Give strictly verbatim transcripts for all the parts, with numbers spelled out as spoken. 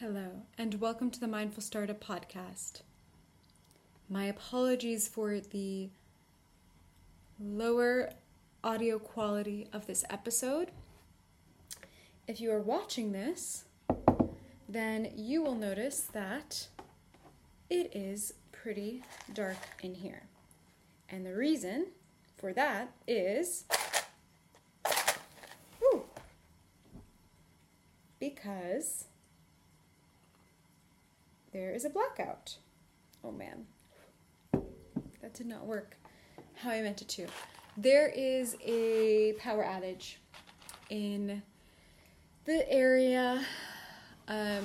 Hello, and welcome to the Mindful Startup Podcast. My apologies for the lower audio quality of this episode. If you are watching this, then you will notice that it is pretty dark in here. And the reason for that is ooh, because there is a blackout. Oh man, that did not work how I meant it to. There is a power outage in the area, um,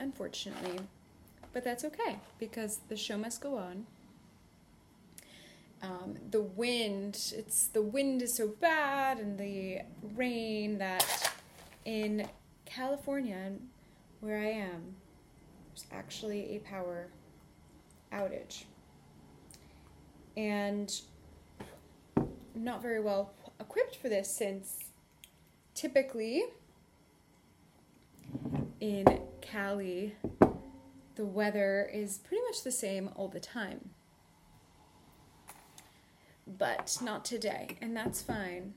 unfortunately, but that's okay because the show must go on. Um, the wind, it's the wind is so bad, and the rain that in California, where I am, there's actually a power outage and I'm not very well equipped for this, since typically in Cali the weather is pretty much the same all the time, but not today, and that's fine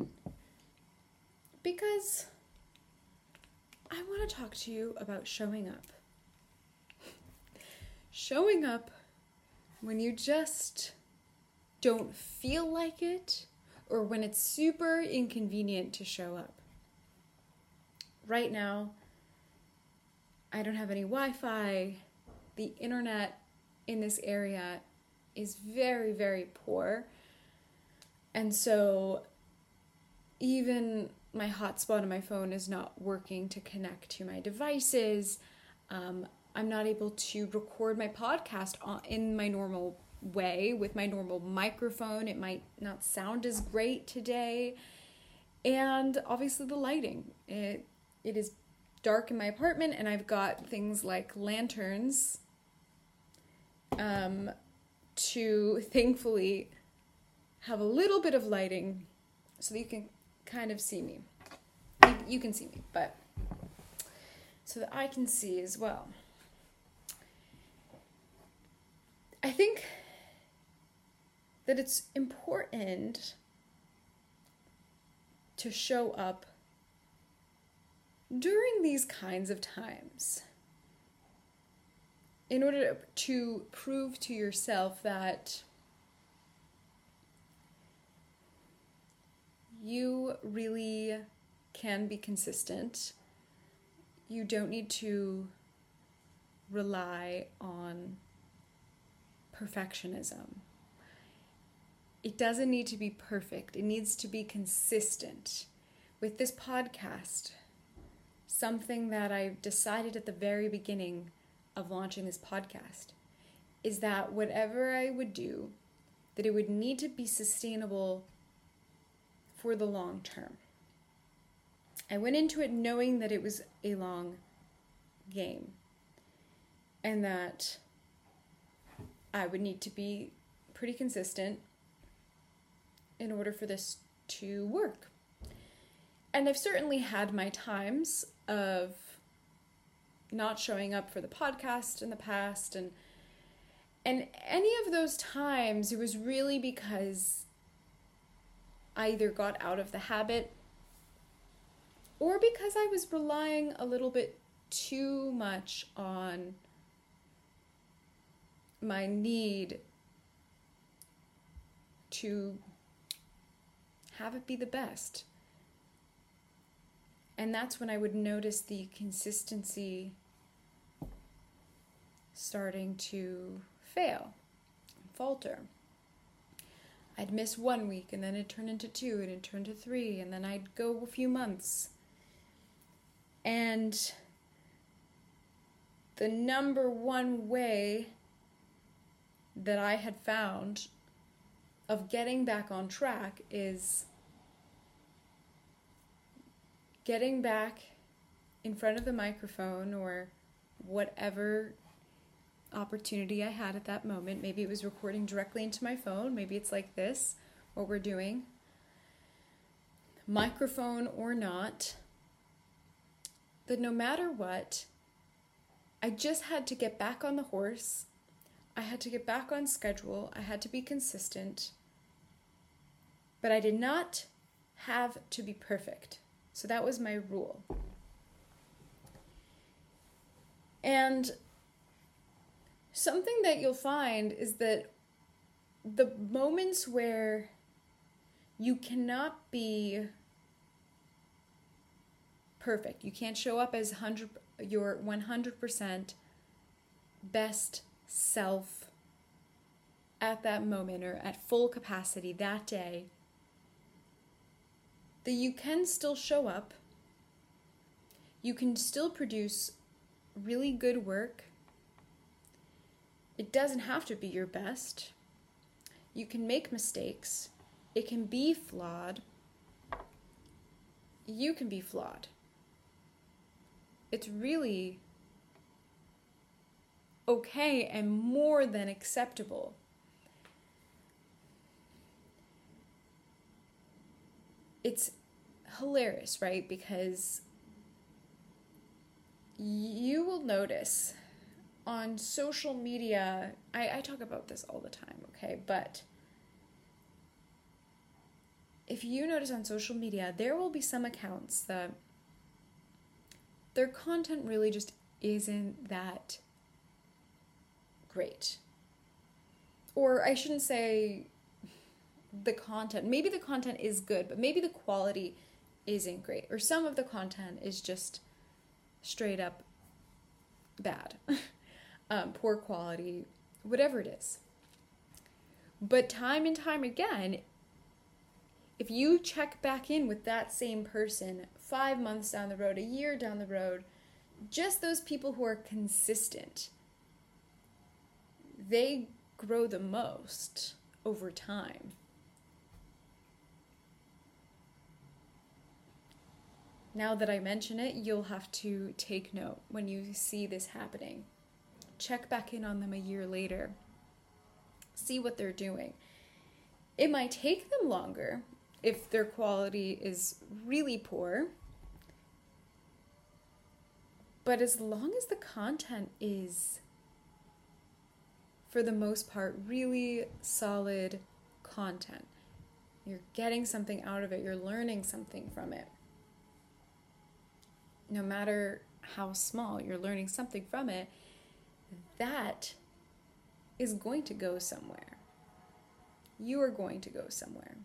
because I want to talk to you about showing up. Showing up when you just don't feel like it, or when it's super inconvenient to show up. Right now, I don't have any Wi-Fi. The internet in this area is very, very poor. And so even my hotspot on my phone is not working to connect to my devices. Um, I'm not able to record my podcast in my normal way with my normal microphone. It might not sound as great today. And obviously the lighting. It it is dark in my apartment, and I've got things like lanterns um, to thankfully have a little bit of lighting so that you can kind of see me. You can see me, but so that I can see as well. I think that it's important to show up during these kinds of times in order to prove to yourself that you really can be consistent. You don't need to rely on perfectionism. It doesn't need to be perfect. It needs to be consistent. With this podcast, something that I decided at the very beginning of launching this podcast is that whatever I would do, that it would need to be sustainable for the long term. I went into it knowing that it was a long game and that I would need to be pretty consistent in order for this to work. And I've certainly had my times of not showing up for the podcast in the past, and and any of those times it was really because I either got out of the habit or because I was relying a little bit too much on my need to have it be the best. And that's when I would notice the consistency starting to fail, falter. I'd miss one week, and then it turned into two, and it turned to three, and then I'd go a few months. And the number one way that I had found of getting back on track is getting back in front of the microphone or whatever opportunity I had at that moment. Maybe it was recording directly into my phone. Maybe it's like this, what we're doing. Microphone or not, that no matter what, I just had to get back on the horse. I had to get back on schedule. I had to be consistent. But I did not have to be perfect. So that was my rule. And something that you'll find is that the moments where you cannot be perfect, you can't show up as one hundred, your one hundred percent best self at that moment or at full capacity that day, that you can still show up, you can still produce really good work. It doesn't have to be your best. You can make mistakes. It can be flawed. You can be flawed. It's really okay and more than acceptable. It's hilarious, right? Because you will notice on social media, I, I talk about this all the time, okay? But if you notice on social media, there will be some accounts that their content really just isn't that great. Or I shouldn't say the content. Maybe the content is good, but maybe the quality isn't great. Or some of the content is just straight up bad, um, poor quality, whatever it is. But time and time again, if you check back in with that same person five months down the road, a year down the road, just those people who are consistent, they grow the most over time. Now that I mention it, you'll have to take note when you see this happening. Check back in on them a year later. See what they're doing. It might take them longer if their quality is really poor, but as long as the content is, for the most part, really solid content, you're getting something out of it, you're learning something from it, no matter how small, you're learning something from it, that is going to go somewhere. You are going to go somewhere.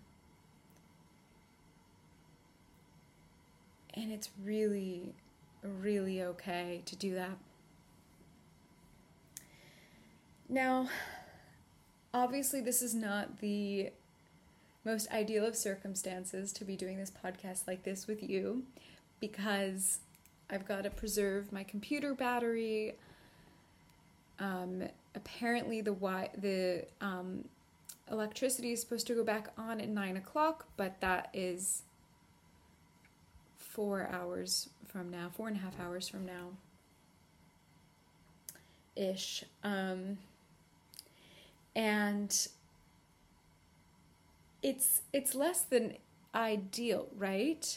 And it's really, really okay to do that. Now, obviously this is not the most ideal of circumstances to be doing this podcast like this with you, because I've got to preserve my computer battery. Um, apparently the wi- the um, electricity is supposed to go back on at nine o'clock, but that is four hours from now, four and a half hours from now ish. Um, and it's it's less than ideal, right?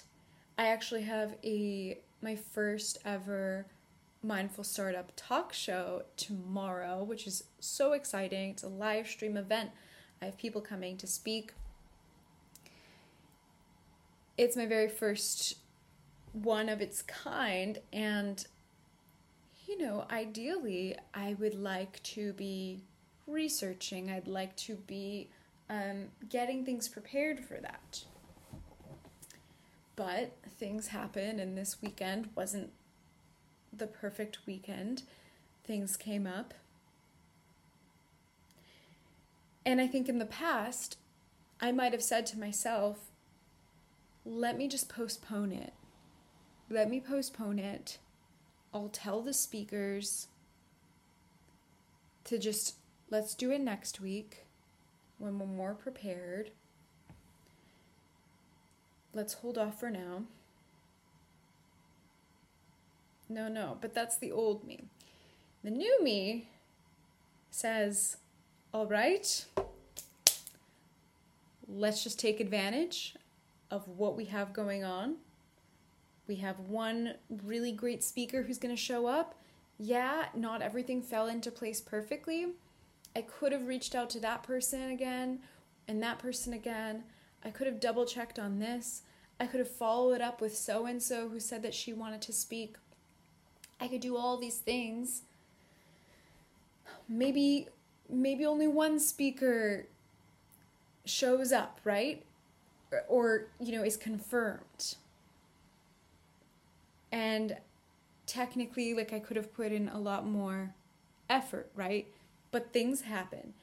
I actually have a my first ever Mindful Startup Talk Show tomorrow, which is so exciting. It's a live stream event. I have people coming to speak. It's my very first one of its kind, and you know, ideally, I would like to be researching. I'd like to be um, getting things prepared for that. But things happen, and this weekend wasn't the perfect weekend. Things came up. And I think in the past, I might have said to myself, let me just postpone it. Let me postpone it. I'll tell the speakers to just, let's do it next week when we're more prepared. Let's hold off for now. No, no, but that's the old me. The new me says, all right, let's just take advantage of what we have going on. We have one really great speaker who's going to show up, yeah, not everything fell into place perfectly. I could have reached out to that person again and that person again. I could have double checked on this. I could have followed up with so-and-so who said that she wanted to speak. I could do all these things. Maybe, maybe only one speaker shows up, right? Or, or, you know, is confirmed. And technically, like, I could have put in a lot more effort, right? But things happen.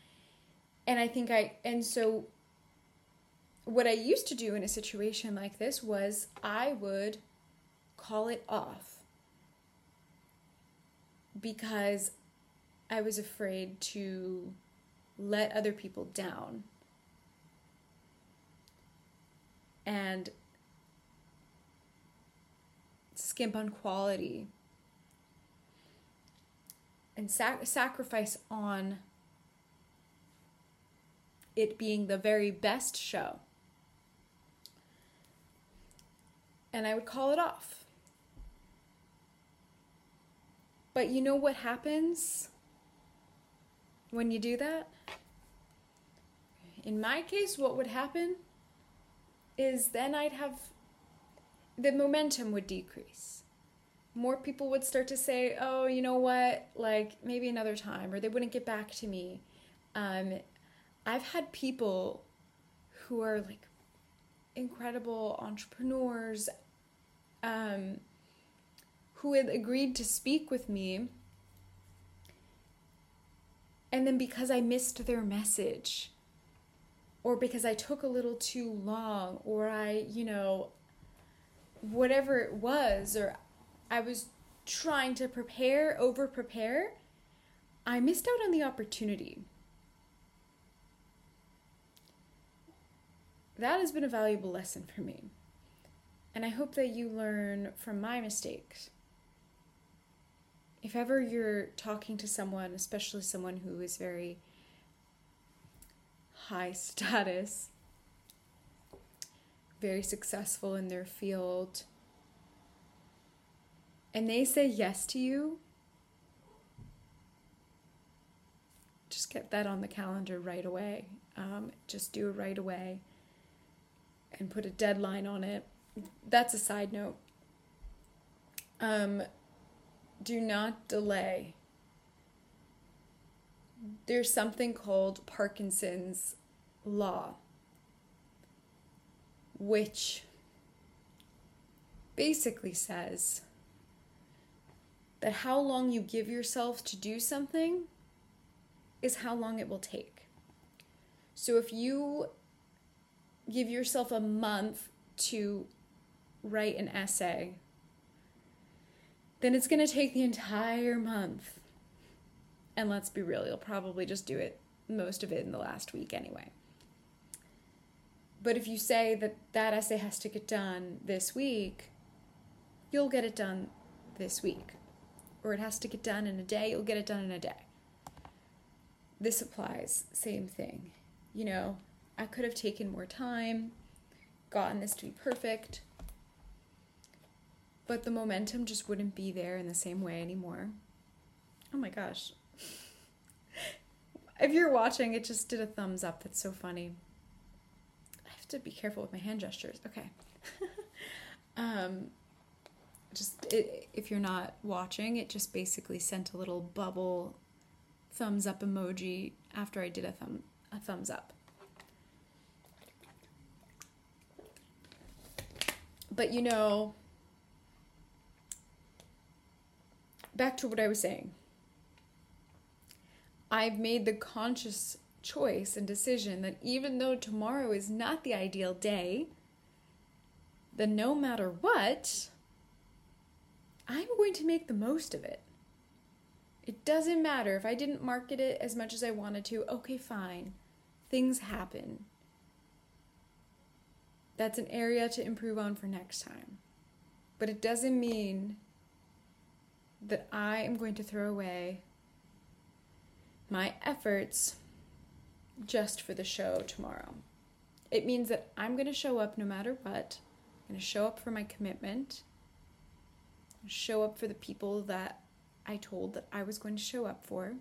And I think I, and so what I used to do in a situation like this was I would call it off because I was afraid to let other people down. And skimp on quality and sac- sacrifice on it being the very best show. And I would call it off. But you know what happens when you do that? In my case, what would happen is then I'd have, the momentum would decrease. More people would start to say, oh, you know what, like maybe another time, or they wouldn't get back to me. Um, I've had people who are like incredible entrepreneurs um, who had agreed to speak with me. And then because I missed their message, or because I took a little too long, or I, you know, whatever it was, or I was trying to prepare, over prepare, I missed out on the opportunity. That has been a valuable lesson for me. And I hope that you learn from my mistakes. If ever you're talking to someone, especially someone who is very high status, very successful in their field, and they say yes to you, just get that on the calendar right away. Um, just do it right away and put a deadline on it. That's a side note. Um, do not delay. There's something called Parkinson's law, which basically says that how long you give yourself to do something is how long it will take. So if you give yourself a month to write an essay, then it's going to take the entire month. And let's be real, you'll probably just do it, most of it in the last week anyway. But if you say that that essay has to get done this week, you'll get it done this week. Or it has to get done in a day, you'll get it done in a day. This applies, same thing. You know, I could have taken more time, gotten this to be perfect, but the momentum just wouldn't be there in the same way anymore. Oh my gosh. If you're watching, it just did a thumbs up. That's so funny. I have to be careful with my hand gestures. Okay. um, just it, if you're not watching, it just basically sent a little bubble thumbs up emoji after I did a thumb a thumbs up. But you know, back to what I was saying. I've made the conscious choice and decision that even though tomorrow is not the ideal day, then no matter what, I'm going to make the most of it. It doesn't matter if I didn't market it as much as I wanted to. Okay, fine. Things happen. That's an area to improve on for next time. But it doesn't mean that I am going to throw away my efforts just for the show tomorrow. It means that I'm going to show up no matter what. I'm going to show up for my commitment. Show up for the people that I told that I was going to show up for,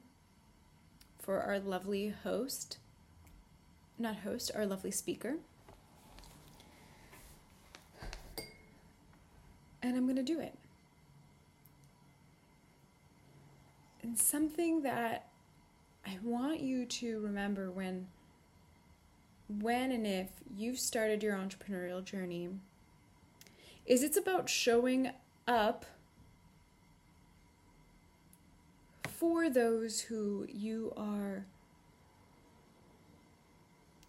for our lovely host, not host, our lovely speaker. And I'm going to do it. And something that I want you to remember when, when and if you've started your entrepreneurial journey is it's about showing up for those who you are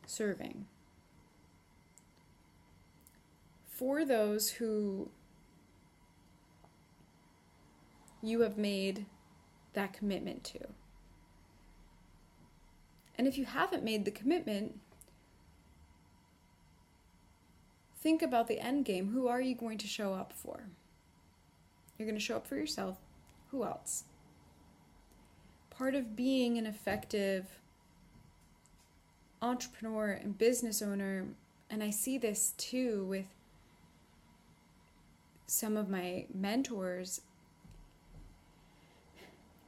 serving, for those who you have made that commitment to. And if you haven't made the commitment, think about the end game. Who are you going to show up for? You're going to show up for yourself. Who else? Part of being an effective entrepreneur and business owner, and I see this too with some of my mentors,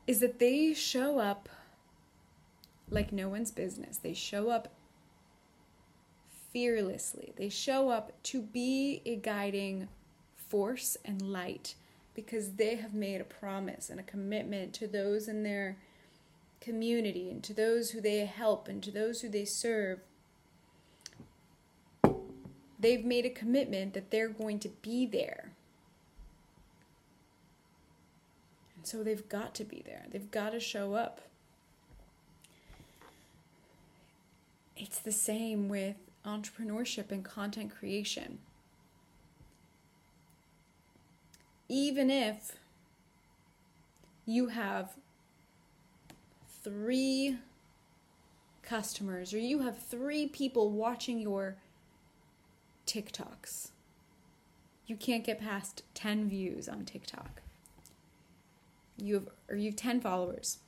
is that they show up like no one's business. They show up fearlessly. They show up to be a guiding force and light because they have made a promise and a commitment to those in their community and to those who they help and to those who they serve. They've made a commitment that they're going to be there. So they've got to be there. They've got to show up. It's the same with entrepreneurship and content creation. Even if you have three customers or you have three people watching your TikToks, you can't get past ten views on TikTok. You have, or you have ten followers.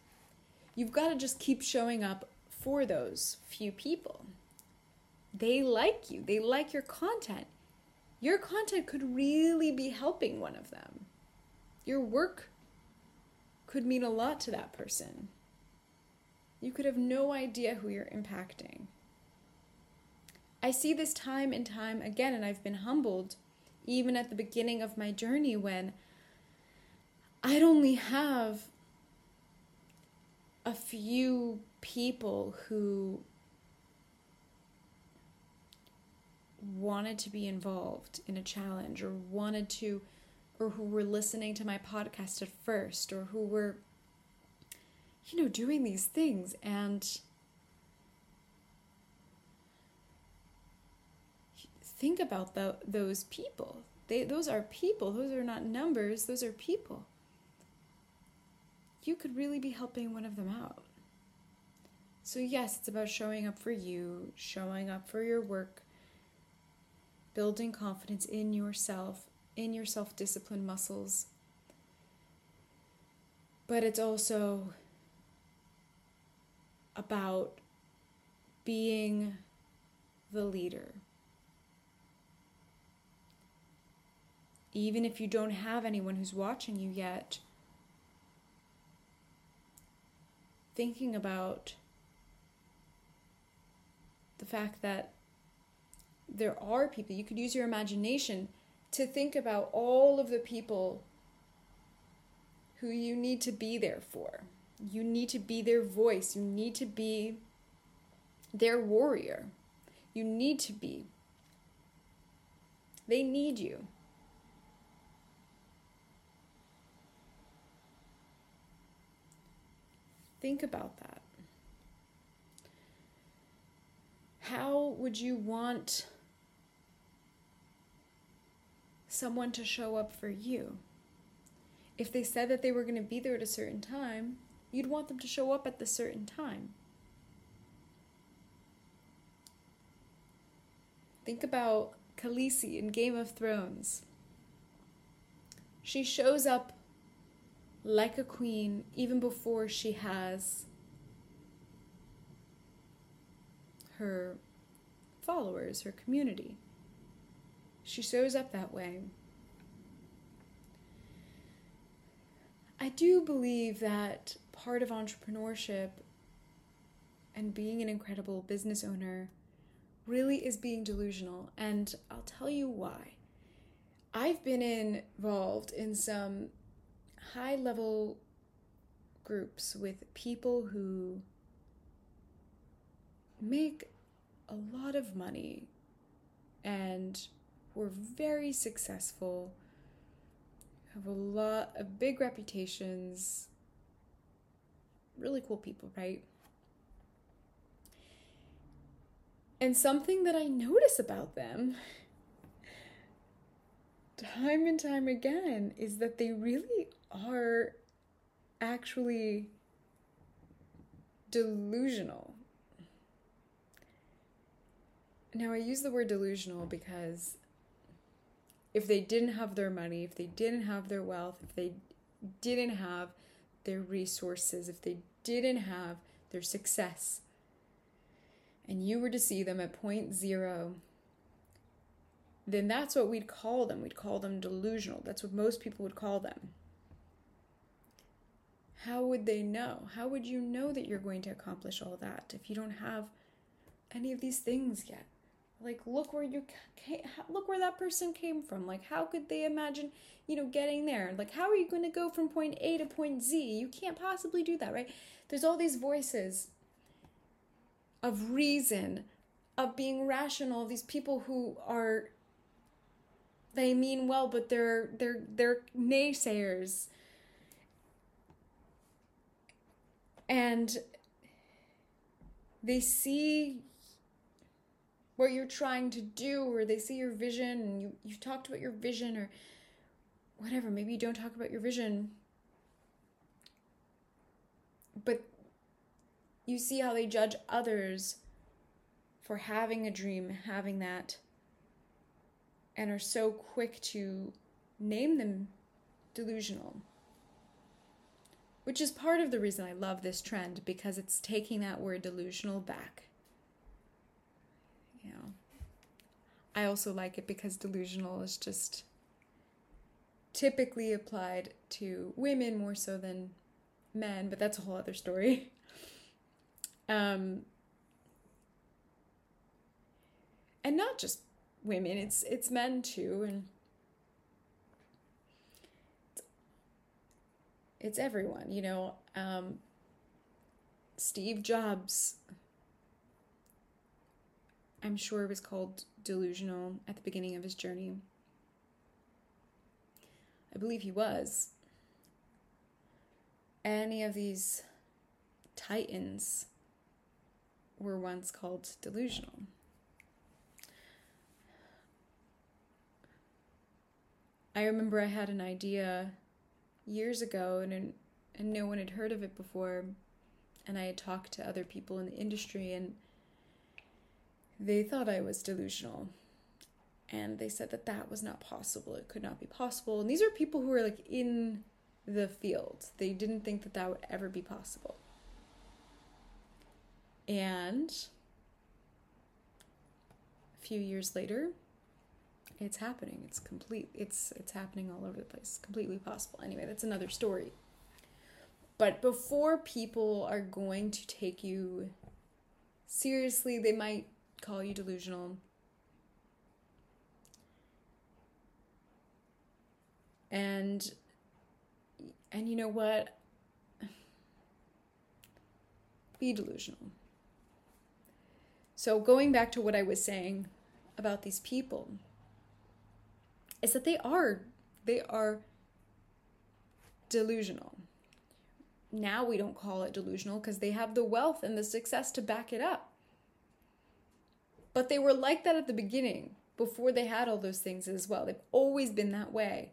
You've got to just keep showing up for those few people. They like you. They like your content. Your content could really be helping one of them. Your work could mean a lot to that person. You could have no idea who you're impacting. I see this time and time again, and I've been humbled even at the beginning of my journey when I'd only have a few people who wanted to be involved in a challenge or wanted to, or who were listening to my podcast at first or who were, you know, doing these things. And think about the, those people. They, those are people. Those are not numbers. Those are people. You could really be helping one of them out. So yes, it's about showing up for you, showing up for your work, building confidence in yourself, in your self-discipline muscles. But it's also about being the leader. Even if you don't have anyone who's watching you yet, thinking about the fact that there are people, you could use your imagination to think about all of the people who you need to be there for. You need to be their voice. You need to be their warrior. You need to be. They need you. Think about that. How would you want someone to show up for you? If they said that they were going to be there at a certain time, you'd want them to show up at the certain time. Think about Khaleesi in Game of Thrones. She shows up like a queen, even before she has her followers, her community. She shows up that way. I I do believe that part of entrepreneurship and being an incredible business owner really is being delusional. And I'll tell you why. I've been involved in some high-level groups with people who make a lot of money and were very successful, have a lot of big reputations, really cool people, right? And something that I notice about them time and time again is that they really are actually delusional. Now, I use the word delusional because if they didn't have their money, if they didn't have their wealth, if they didn't have their resources, if they didn't have their success, and you were to see them at point zero, then that's what we'd call them. We'd call them delusional. That's what most people would call them. How would they know? How would you know that you're going to accomplish all that if you don't have any of these things yet? Like, look where you came, look where that person came from. Like, how could they imagine, you know, getting there? Like, how are you going to go from point A to point Z? You can't possibly do that, right? There's all these voices of reason, of being rational, these people who are, they mean well, but they're they're they're naysayers. And they see what you're trying to do, or they see your vision, and you, you've talked about your vision, or whatever, maybe you don't talk about your vision, but you see how they judge others for having a dream, having that, and are so quick to name them delusional. Which is part of the reason I love this trend, because it's taking that word delusional back. You know, I also like it because delusional is just typically applied to women more so than men, but that's a whole other story. Um, and not just women, it's it's men too, and it's, it's everyone, you know. Um, Steve Jobs, I'm sure, was called delusional at the beginning of his journey. I believe he was. Any of these titans were once called delusional. I remember I had an idea years ago, and and no one had heard of it before, and I had talked to other people in the industry, and they thought I was delusional, and they said that that was not possible. It could not be possible. And these are people who are like in the field. They didn't think that that would ever be possible. And a few years later, it's happening. It's complete. It's it's happening all over the place. Completely possible. Anyway, that's another story. But before people are going to take you seriously, they might call you delusional. And and you know what? Be delusional. So going back to what I was saying about these people is that they are they are delusional. Now we don't call it delusional because they have the wealth and the success to back it up. But they were like that at the beginning, before they had all those things as well. They've always been that way.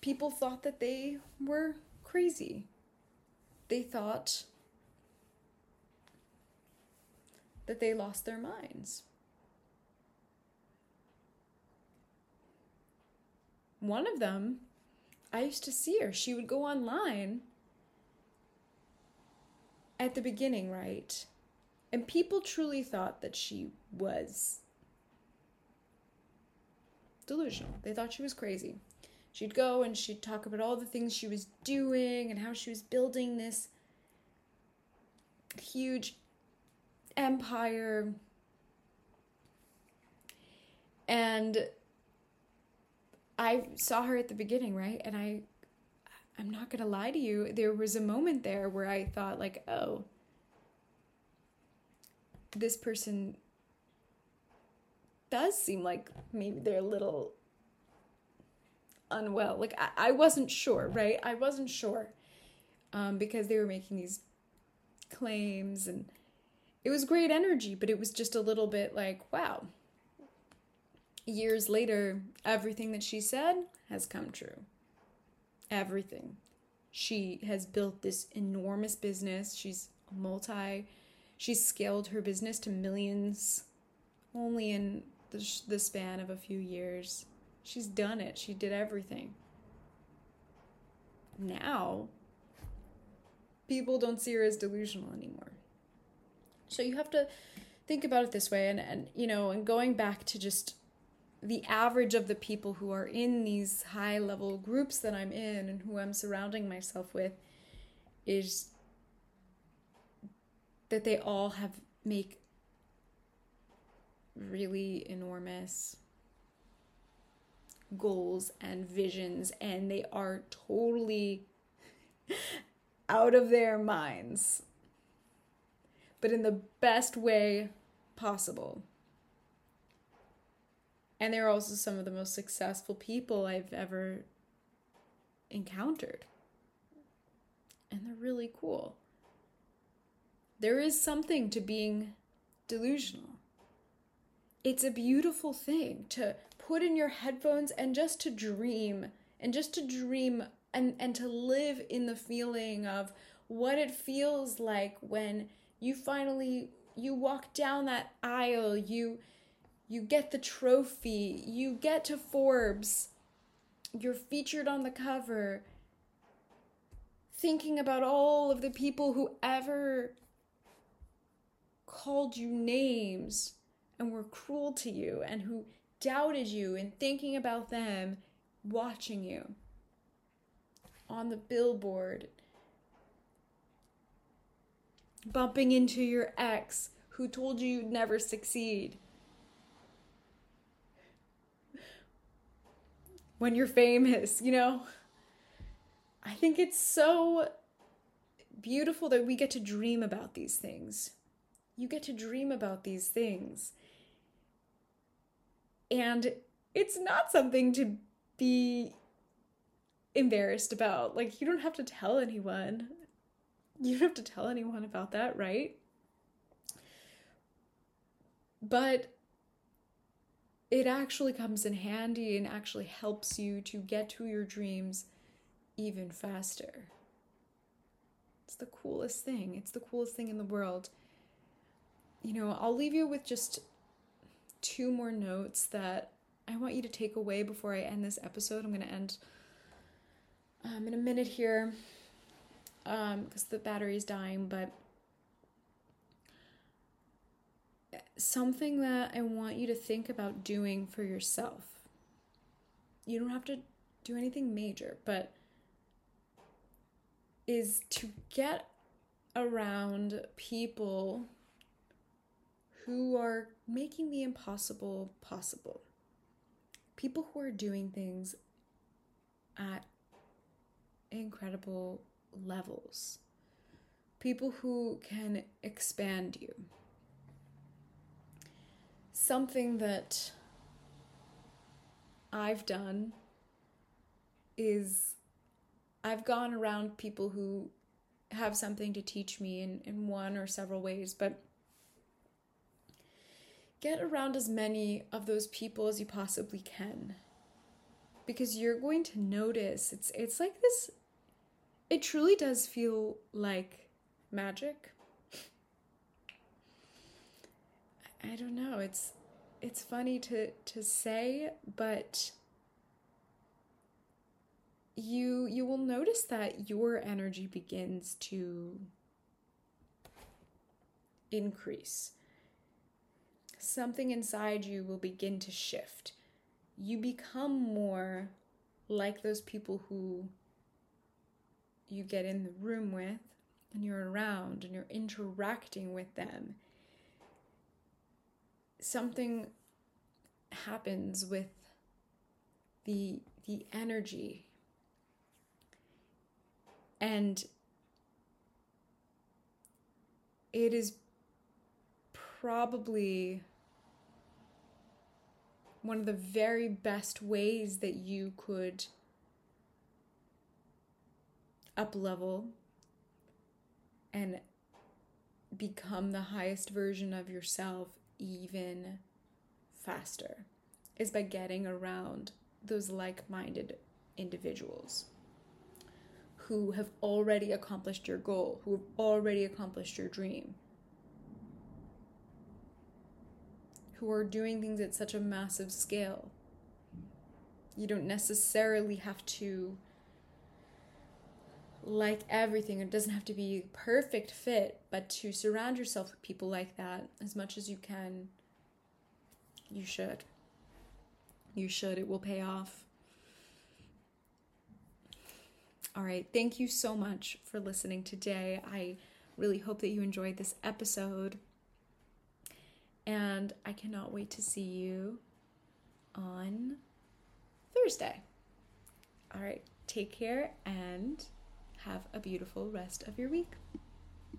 People thought that they were crazy. They thought that they lost their minds. One of them, I used to see her. She would go online at the beginning, right? And people truly thought that she was delusional. They thought she was crazy. she'd go and she'd talk about all the things she was doing and how she was building this huge empire. And I saw her at the beginning, right? And I, I'm not going to lie to you, there was a moment there where I thought like, oh, this person does seem like maybe they're a little unwell. Like, I, I wasn't sure, right? I wasn't sure um, because they were making these claims and it was great energy, but it was just a little bit like, wow. Years later, everything that she said has come true. Everything. She has built this enormous business. She's multi, she's scaled her business to millions only in the, the span of a few years. She's done it. She did everything. Now, people don't see her as delusional anymore. So you have to think about it this way. And, and you know, and going back to just the average of the people who are in these high level groups that I'm in and who I'm surrounding myself with is that they all have make really enormous goals and visions, and they are totally out of their minds, but in the best way possible. And they're also some of the most successful people I've ever encountered. And they're really cool. There is something to being delusional. It's a beautiful thing to put in your headphones and just to dream. And just to dream and, and to live in the feeling of what it feels like when you finally, you walk down that aisle, you... you get the trophy, you get to Forbes, you're featured on the cover, thinking about all of the people who ever called you names and were cruel to you and who doubted you, and thinking about them watching you on the billboard, bumping into your ex who told you you'd never succeed. When you're famous, you know, I think it's so beautiful that we get to dream about these things. You get to dream about these things. And it's not something to be embarrassed about. Like, you don't have to tell anyone. You don't have to tell anyone about that, right? But it actually comes in handy and actually helps you to get to your dreams even faster. It's the coolest thing. It's the coolest thing in the world. You know, I'll leave you with just two more notes that I want you to take away before I end this episode. I'm going to end um, in a minute here um, because the battery is dying, but something that I want you to think about doing for yourself. You don't have to do anything major, but is to get around people who are making the impossible possible. People who are doing things at incredible levels. People who can expand you. Something that I've done is I've gone around people who have something to teach me in, in one or several ways, but get around as many of those people as you possibly can, because you're going to notice it's it's like this, it truly does feel like magic. I don't know, it's it's funny to, to say, but you you will notice that your energy begins to increase. Something inside you will begin to shift. You become more like those people who you get in the room with and you're around and you're interacting with them, something happens with the the energy. And it is probably one of the very best ways that you could up-level and become the highest version of yourself even faster, is by getting around those like-minded individuals who have already accomplished your goal, who have already accomplished your dream, who are doing things at such a massive scale. You don't necessarily have to like everything. It doesn't have to be a perfect fit, but to surround yourself with people like that as much as you can, you should. You should. It will pay off. All right, thank you so much for listening today. I really hope that you enjoyed this episode. And I cannot wait to see you on Thursday. All right, take care and have a beautiful rest of your week.